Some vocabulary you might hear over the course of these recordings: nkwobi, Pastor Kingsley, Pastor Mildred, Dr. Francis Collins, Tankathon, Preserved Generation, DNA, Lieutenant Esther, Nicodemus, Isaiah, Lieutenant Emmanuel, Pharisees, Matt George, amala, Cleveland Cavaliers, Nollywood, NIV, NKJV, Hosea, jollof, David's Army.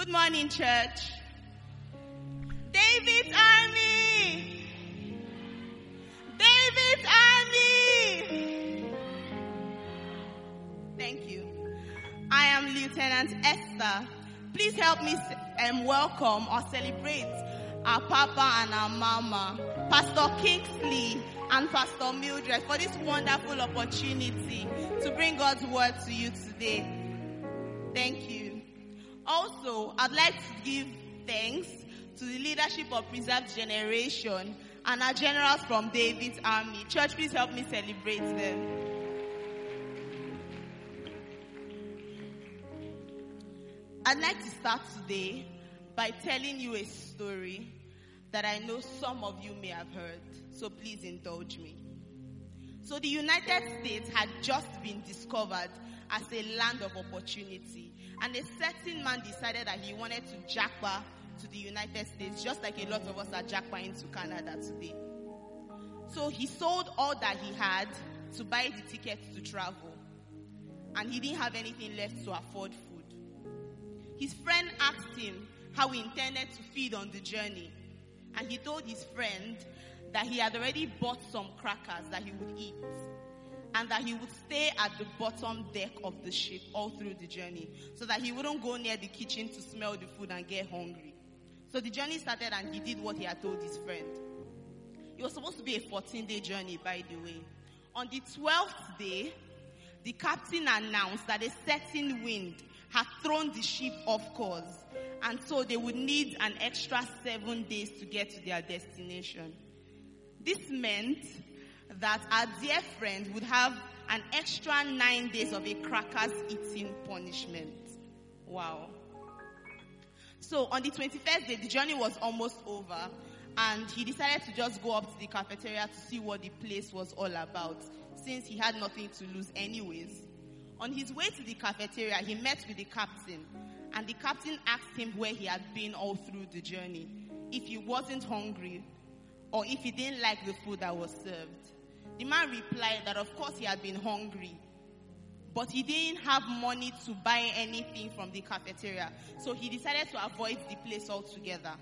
Good morning, church. David's Army! David's Army! Thank you. I am Lieutenant Esther. Please help me and welcome or celebrate our Papa and our Mama, Pastor Kingsley and Pastor Mildred, for this wonderful opportunity to bring God's word to you today. Thank you. Also, I'd like to give thanks to the leadership of Preserved Generation and our generals from David's Army. Church, please help me celebrate them. I'd like to start today by telling you a story that I know some of you may have heard, so please indulge me. So the United States had just been discovered as a land of opportunity, and a certain man decided that he wanted to jackpot to the United States, just like a lot of us are jackpotting to Canada today. So he sold all that he had to buy the tickets to travel, and he didn't have anything left to afford food. His friend asked him how he intended to feed on the journey, and he told his friend that he had already bought some crackers that he would eat, and that he would stay at the bottom deck of the ship all through the journey, so that he wouldn't go near the kitchen to smell the food and get hungry. So the journey started, and he did what he had told his friend. It was supposed to be a 14-day journey, by the way. On the 12th day, the captain announced that a certain wind had thrown the ship off course, and so they would need an extra 7 days to get to their destination. This meant that our dear friend would have an extra 9 days of a crackers eating punishment. Wow. So on the 21st day, the journey was almost over, and he decided to just go up to the cafeteria to see what the place was all about, since he had nothing to lose anyways. On his way to the cafeteria, he met with the captain, and the captain asked him where he had been all through the journey, if he wasn't hungry, or if he didn't like the food that was served. The man replied that of course he had been hungry, but he didn't have money to buy anything from the cafeteria, so he decided to avoid the place altogether.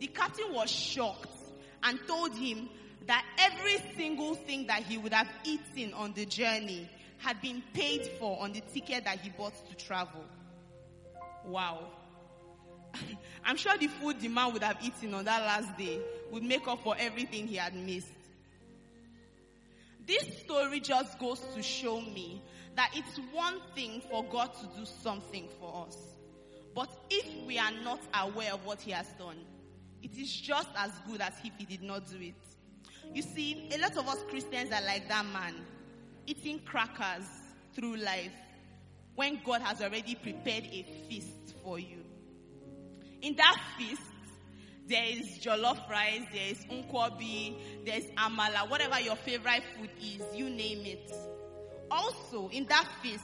The captain was shocked and told him that every single thing that he would have eaten on the journey had been paid for on the ticket that he bought to travel. Wow. I'm sure the food the man would have eaten on that last day would make up for everything he had missed. This story just goes to show me that it's one thing for God to do something for us, but if we are not aware of what he has done, it is just as good as if he did not do it. You see, a lot of us Christians are like that man, eating crackers through life, when God has already prepared a feast for you. In that feast, there is jollof rice, there is nkwobi, there is amala, whatever your favorite food is, you name it. Also, in that feast,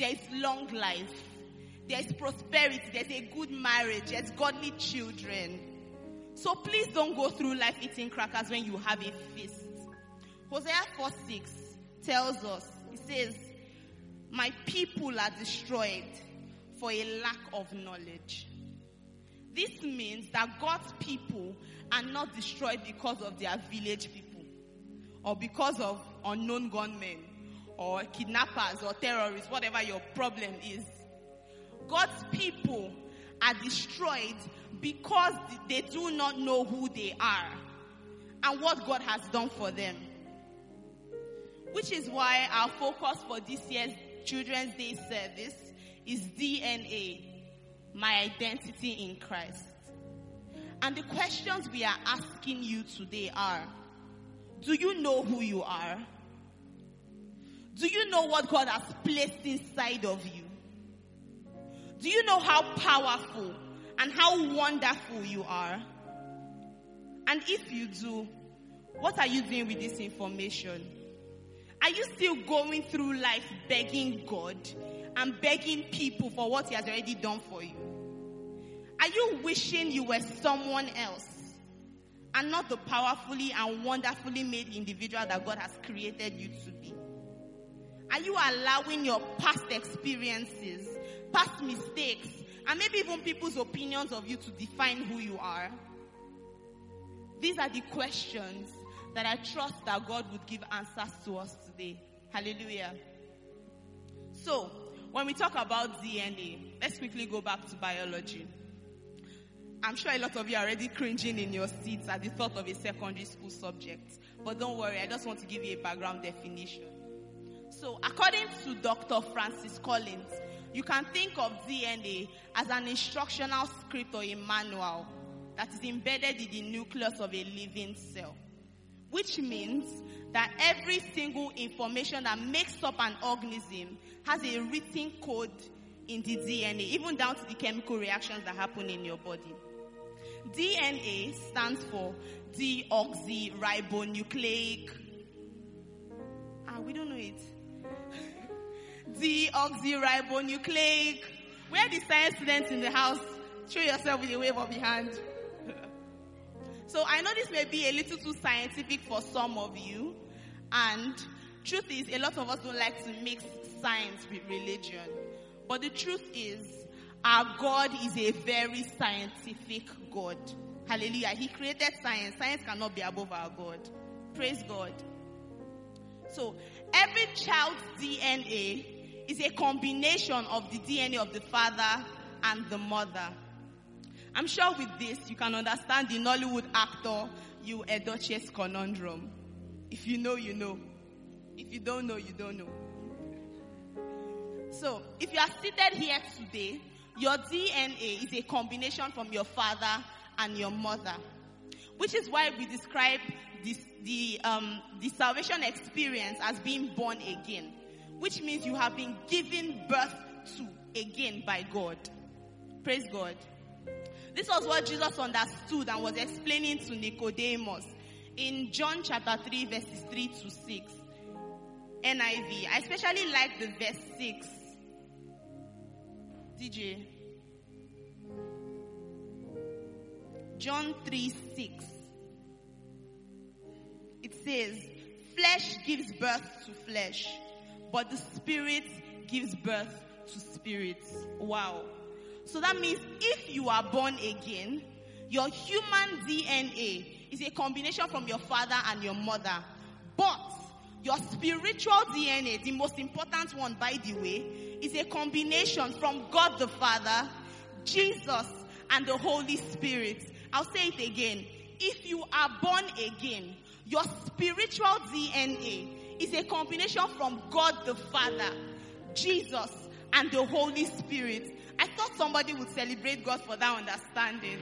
there is long life, there is prosperity, there is a good marriage, there is godly children. So please don't go through life eating crackers when you have a feast. Hosea 4:6 tells us, it says, "My people are destroyed for a lack of knowledge." This means that God's people are not destroyed because of their village people, or because of unknown gunmen, or kidnappers, or terrorists, whatever your problem is. God's people are destroyed because they do not know who they are and what God has done for them. Which is why our focus for this year's Children's Day service is DNA, my identity in Christ. And the questions we are asking you today are, do you know who you are? Do you know what God has placed inside of you? Do you know how powerful and how wonderful you are? And if you do, what are you doing with this information? Are you still going through life begging God and begging people for what he has already done for you? Are you wishing you were someone else and not the powerfully and wonderfully made individual that God has created you to be? Are you allowing your past experiences, past mistakes, and maybe even people's opinions of you to define who you are. These are the questions that I trust that God would give answers to us today. Hallelujah. So, when we talk about DNA, let's quickly go back to biology. I'm sure a lot of you are already cringing in your seats at the thought of a secondary school subject. But don't worry, I just want to give you a background definition. So, according to Dr. Francis Collins, you can think of DNA as an instructional script or a manual that is embedded in the nucleus of a living cell, which means that every single information that makes up an organism has a written code in the DNA, even down to the chemical reactions that happen in your body. DNA stands for deoxyribonucleic. We don't know it. Deoxyribonucleic. Where are the science students in the house? Show yourself with a wave of your hand. So I know this may be a little too scientific for some of you. And truth is, a lot of us don't like to mix science with religion. But the truth is, our God is a very scientific God. Hallelujah. He created science. Science cannot be above our God. Praise God. So, every child's DNA is a combination of the DNA of the father and the mother. I'm sure with this, you can understand the Nollywood actor, Yu Edochie's conundrum. If you know, you know. If you don't know, you don't know. So, if you are seated here today, your DNA is a combination from your father and your mother, which is why we describe the salvation experience as being born again, which means you have been given birth to again by God. Praise God. This was what Jesus understood and was explaining to Nicodemus in John chapter 3, verses 3 to 6. NIV. I especially like the verse 6. DJ. John 3:6. It says, flesh gives birth to flesh, but the spirit gives birth to spirit. Wow. So that means if you are born again, your human DNA is a combination from your father and your mother. But your spiritual DNA, the most important one by the way, is a combination from God the Father, Jesus, and the Holy Spirit. I'll say it again. If you are born again, your spiritual DNA is a combination from God the Father, Jesus, and the Holy Spirit. I thought somebody would celebrate God for that understanding.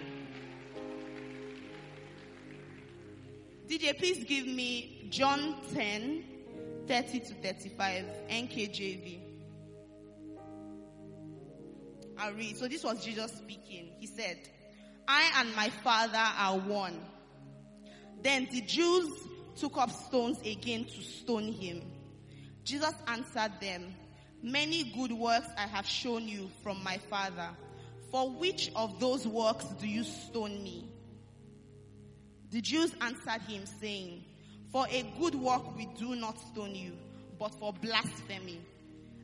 DJ, please give me John 10, 30 to 35, NKJV. I'll read. So this was Jesus speaking. He said, I and my Father are one. Then the Jews took up stones again to stone him. Jesus answered them, many good works I have shown you from my Father. For which of those works do you stone me? The Jews answered him, saying, for a good work we do not stone you, but for blasphemy,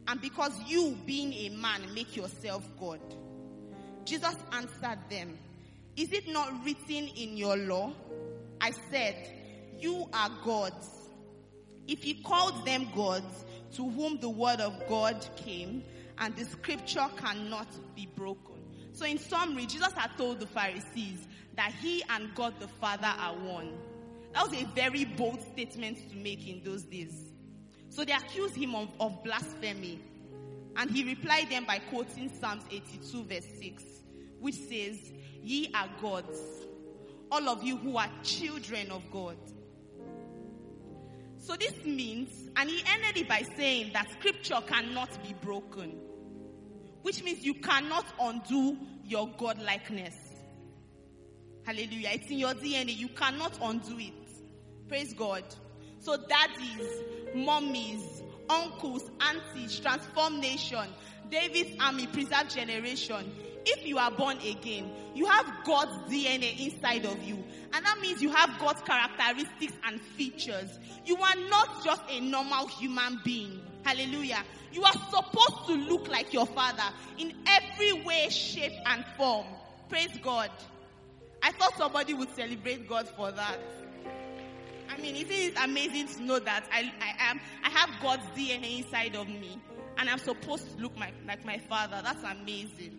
and because you, being a man, make yourself God. Jesus answered them, is it not written in your law? I said, you are gods. If he called them gods, to whom the word of God came, and the scripture cannot be broken. So in summary, Jesus had told the Pharisees that he and God the Father are one. That was a very bold statement to make in those days. So they accused him of blasphemy. And he replied them by quoting Psalms 82 verse 6, which says, ye are gods, all of you who are children of God. So this means, and he ended it by saying that scripture cannot be broken, which means you cannot undo your godlikeness. Hallelujah. It's in your DNA. You cannot undo it. Praise God. So daddies, mommies, uncles, aunties, Transform Nation, David's Army, Preserved Generation, if you are born again, you have God's DNA inside of you. And that means you have God's characteristics and features. You are not just a normal human being. Hallelujah. You are supposed to look like your father in every way, shape, and form. Praise God. I thought somebody would celebrate God for that. I mean, isn't it amazing to know that I have God's DNA inside of me, and I'm supposed to look like my father? That's amazing.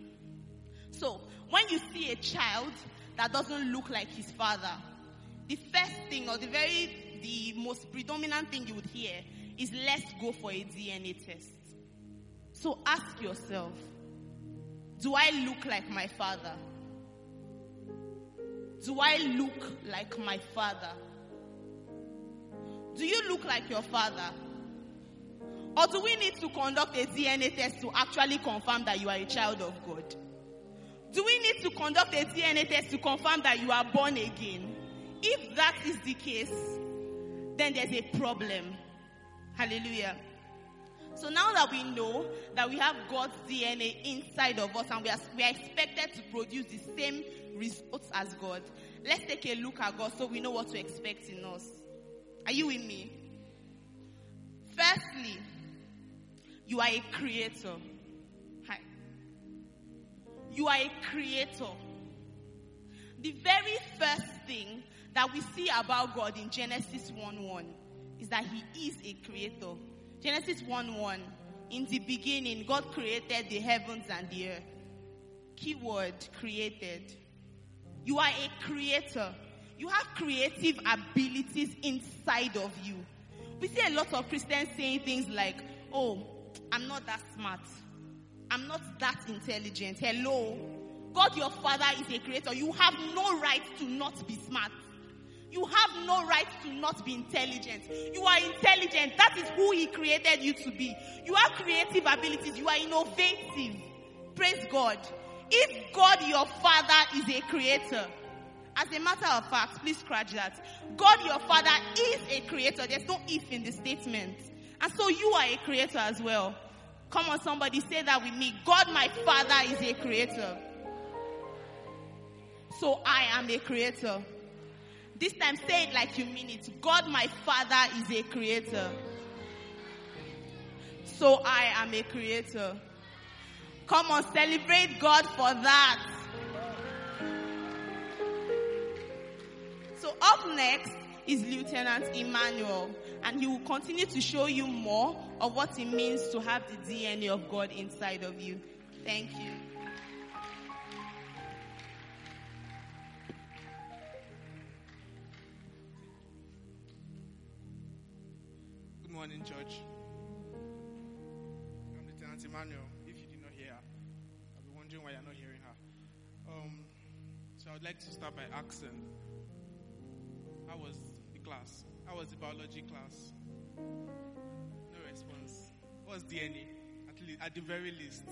So, when you see a child that doesn't look like his father, the first thing or the most predominant thing you would hear is, let's go for a DNA test. So ask yourself, do I look like my father? Do I look like my father? Do you look like your father? Or do we need to conduct a DNA test to actually confirm that you are a child of God? Do we need to conduct a DNA test to confirm that you are born again? If that is the case, then there's a problem. Hallelujah. So now that we know that we have God's DNA inside of us and we are expected to produce the same results as God, let's take a look at God so we know what to expect in us. Are you with me? Firstly, you are a creator. Hi. You are a creator. The very first thing that we see about God in Genesis 1:1 is that he is a creator. Genesis 1:1, in the beginning, God created the heavens and the earth. Keyword, created. You are a creator. You have creative abilities inside of you. We see a lot of Christians saying things like, oh, I'm not that smart. I'm not that intelligent. Hello. God, your father is a creator. You have no right to not be smart. You have no right to not be intelligent. You are intelligent. That is who he created you to be. You have creative abilities. You are innovative. Praise God. If God, your father, is a creator, as a matter of fact, please scratch that. God, your father, is a creator. There's no if in the statement. And so you are a creator as well. Come on, somebody, say that with me. God, my father, is a creator. So I am a creator. This time, say it like you mean it. God, my father, is a creator. So I am a creator. Come on, celebrate God for that. So up next is Lieutenant Emmanuel, and he will continue to show you more of what it means to have the DNA of God inside of you. Thank you. Good morning, church. I'm Lieutenant Emmanuel. If you did not hear her, I'll be wondering why you're not hearing her. So I would like to start by asking, how was the class? How was the biology class? No response. What's DNA? At the very least.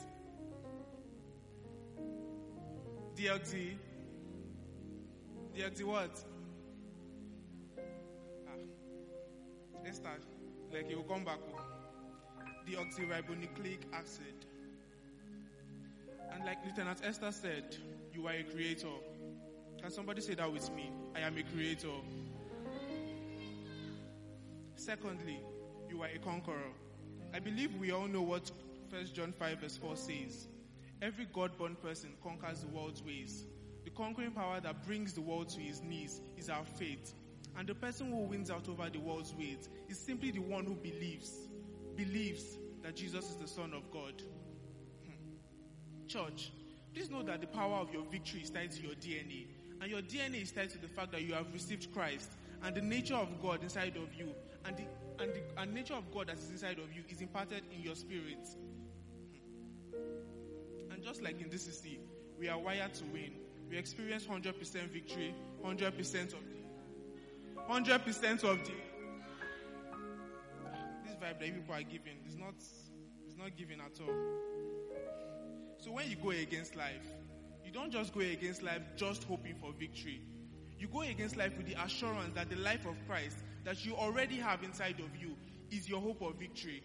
DLT? DLT what? Let's start. Like, you will come back with deoxyribonucleic acid. And like Lieutenant Esther said, you are a creator. Can somebody say that with me? I am a creator. Secondly, you are a conqueror. I believe we all know what 1 John 5 verse 4 says. Every God-born person conquers the world's ways. The conquering power that brings the world to his knees is our faith. And the person who wins out over the world's weight is simply the one who believes that Jesus is the Son of God. Church, please know that the power of your victory is tied to your DNA. And your DNA is tied to the fact that you have received Christ. And the nature of God inside of you, and the nature of God that is inside of you is imparted in your spirit. And just like in DCC, we are wired to win. We experience 100% victory, 100% of 100% of the... This vibe that people are giving is not giving at all. So when you go against life, you don't just go against life just hoping for victory. You go against life with the assurance that the life of Christ that you already have inside of you is your hope of victory.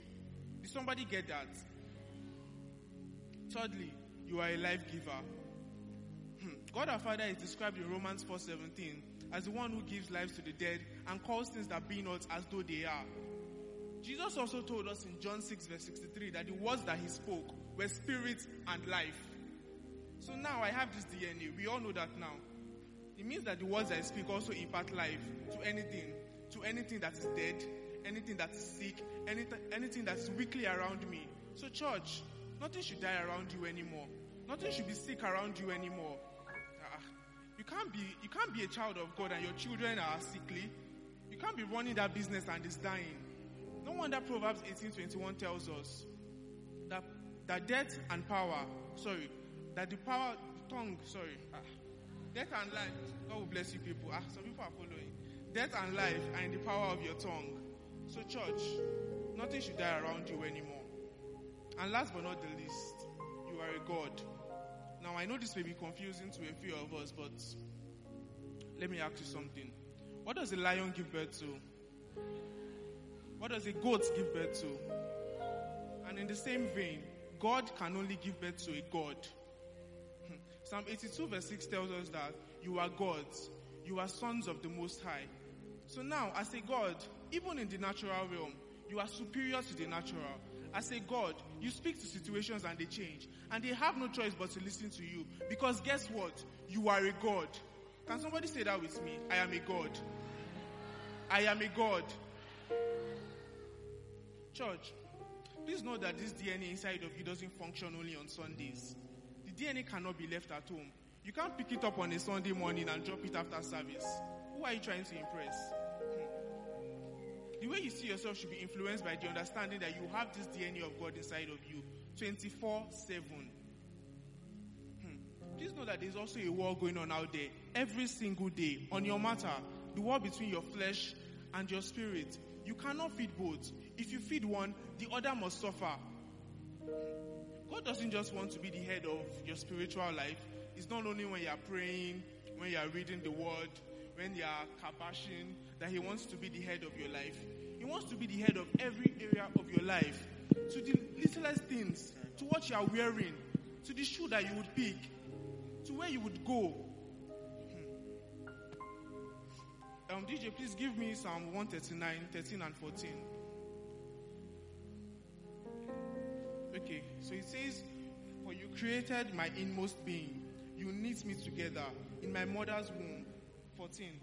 Did somebody get that? Thirdly, you are a life giver. God our Father is described in Romans 4:17 as the one who gives life to the dead and calls things that be not as though they are. Jesus also told us in John 6 verse 63 that the words that he spoke were spirit and life. So now I have this DNA. We all know that now. It means that the words I speak also impart life to anything that is dead, anything that is sick, anything that is weakly around me. So church, nothing should die around you anymore. Nothing should be sick around you anymore. You can't be a child of God and your children are sickly. You can't be running that business and it's dying. No wonder Proverbs 18:21 tells us that death and life. God will bless you people. Some people are following. Death and life are in the power of your tongue. So church, nothing should die around you anymore. And last but not the least, you are a God. Now I know this may be confusing to a few of us, but let me ask you something. What does a lion give birth to? What does a goat give birth to? And in the same vein, God can only give birth to a God. Psalm 82 verse 6 tells us that you are gods, you are sons of the Most High. So now, as a God, even in the natural realm, you are superior to the natural. As a God, you speak to situations and they change. And they have no choice but to listen to you. Because guess what? You are a God. Can somebody say that with me? I am a God. I am a God. Church, please know that this DNA inside of you doesn't function only on Sundays. The DNA cannot be left at home. You can't pick it up on a Sunday morning and drop it after service. Who are you trying to impress? The way you see yourself should be influenced by the understanding that you have this DNA of God inside of you 24/7. Please know that there's also a war going on out there every single day on your matter. The war between your flesh and your spirit. You cannot feed both. If you feed one, the other must suffer. God doesn't just want to be the head of your spiritual life. It's not only when you are praying, when you are reading the word, when you are kabashing, that he wants to be the head of your life. He wants to be the head of every area of your life. To the littlest things, to what you are wearing, to the shoe that you would pick, to where you would go. DJ, please give me Psalm 139, 13 and 14. Okay, so it says, for you created my inmost being. You knit me together in my mother's womb. 14.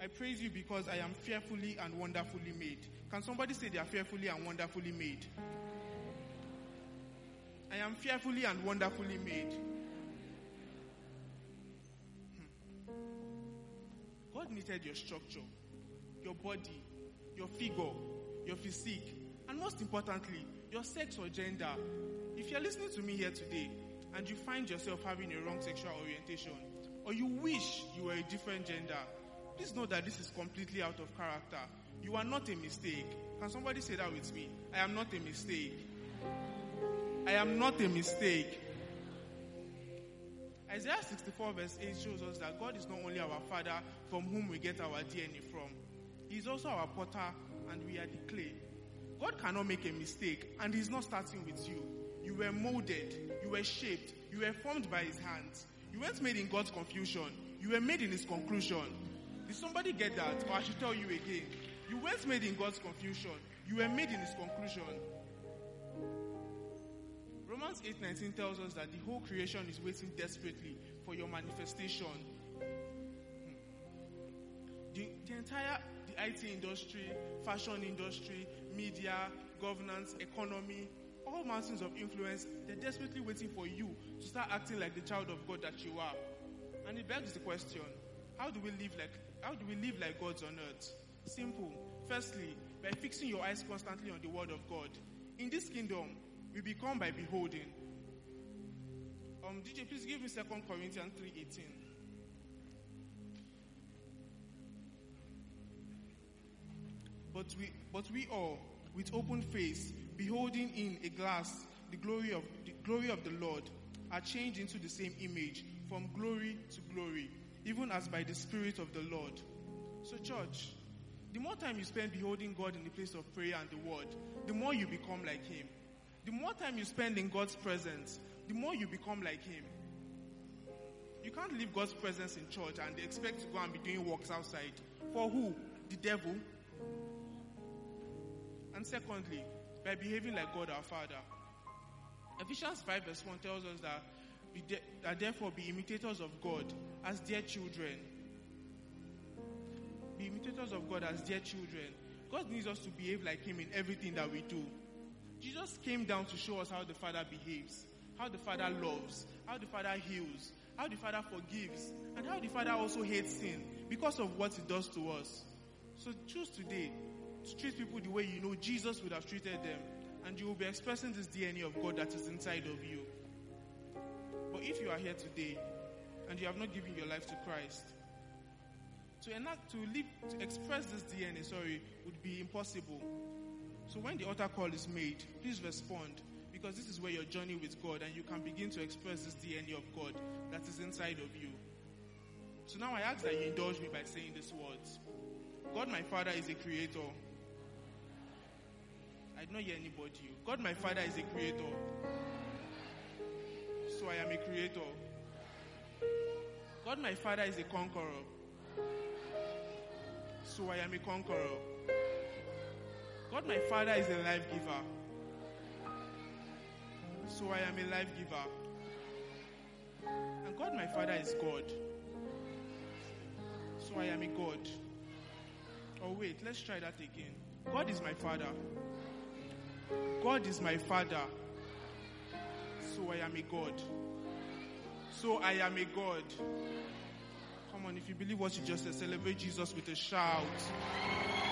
I praise you because I am fearfully and wonderfully made. Can somebody say they are fearfully and wonderfully made? I am fearfully and wonderfully made. God needed your structure, your body, your figure, your physique, and most importantly, your sex or gender. If you're listening to me here today and you find yourself having a wrong sexual orientation, or you wish you were a different gender, please know that this is completely out of character. You are not a mistake. Can somebody say that with me? I am not a mistake. I am not a mistake. Isaiah 64 verse 8 shows us that God is not only our Father from whom we get our DNA from. He is also our potter and we are the clay. God cannot make a mistake and He's not starting with you. You were molded, you were shaped, you were formed by His hands. You weren't made in God's confusion. You were made in His conclusion. Did somebody get that? Or I should tell you again. You weren't made in God's confusion. You were made in His conclusion. Romans 8:19 tells us that the whole creation is waiting desperately for your manifestation. The IT industry, fashion industry, media, governance, economy, all mountains of influence, they're desperately waiting for you to start acting like the child of God that you are. And it begs the question, how do we live like gods on earth? Simple. Firstly, by fixing your eyes constantly on the word of God. In this kingdom, we become by beholding. DJ, please give me 2 Corinthians 3:18. But we all, with open face, beholding in a glass the glory of the Lord, are changed into the same image from glory to glory, even as by the Spirit of the Lord. So church, the more time you spend beholding God in the place of prayer and the word, the more you become like Him. The more time you spend in God's presence, the more you become like Him. You can't leave God's presence in church and expect to go and be doing works outside. For who? The devil. And secondly, by behaving like God our Father. Ephesians 5 verse 1 tells us that therefore be imitators of God as dear children. Be imitators of God as dear children. God needs us to behave like Him in everything that we do. Jesus came down to show us how the Father behaves, how the Father loves, how the Father heals, how the Father forgives, and how the Father also hates sin because of what it does to us. So choose today to treat people the way you know Jesus would have treated them, and you will be expressing this DNA of God that is inside of you. But if you are here today and you have not given your life to Christ, to express this DNA, would be impossible. So when the altar call is made, please respond, because this is where your journey with God and you can begin to express this DNA of God that is inside of you. So now I ask that you indulge me by saying these words. God my Father is a creator. I did not hear anybody. God my Father is a creator. So I am a creator. God my Father is a conqueror. So I am a conqueror. God my Father is a life giver. So I am a life giver. And God my Father is God. So I am a God. Oh wait, let's try that again. God is my Father. God is my Father. So I am a God. So I am a God. Come on, if you believe what you just said, celebrate Jesus with a shout.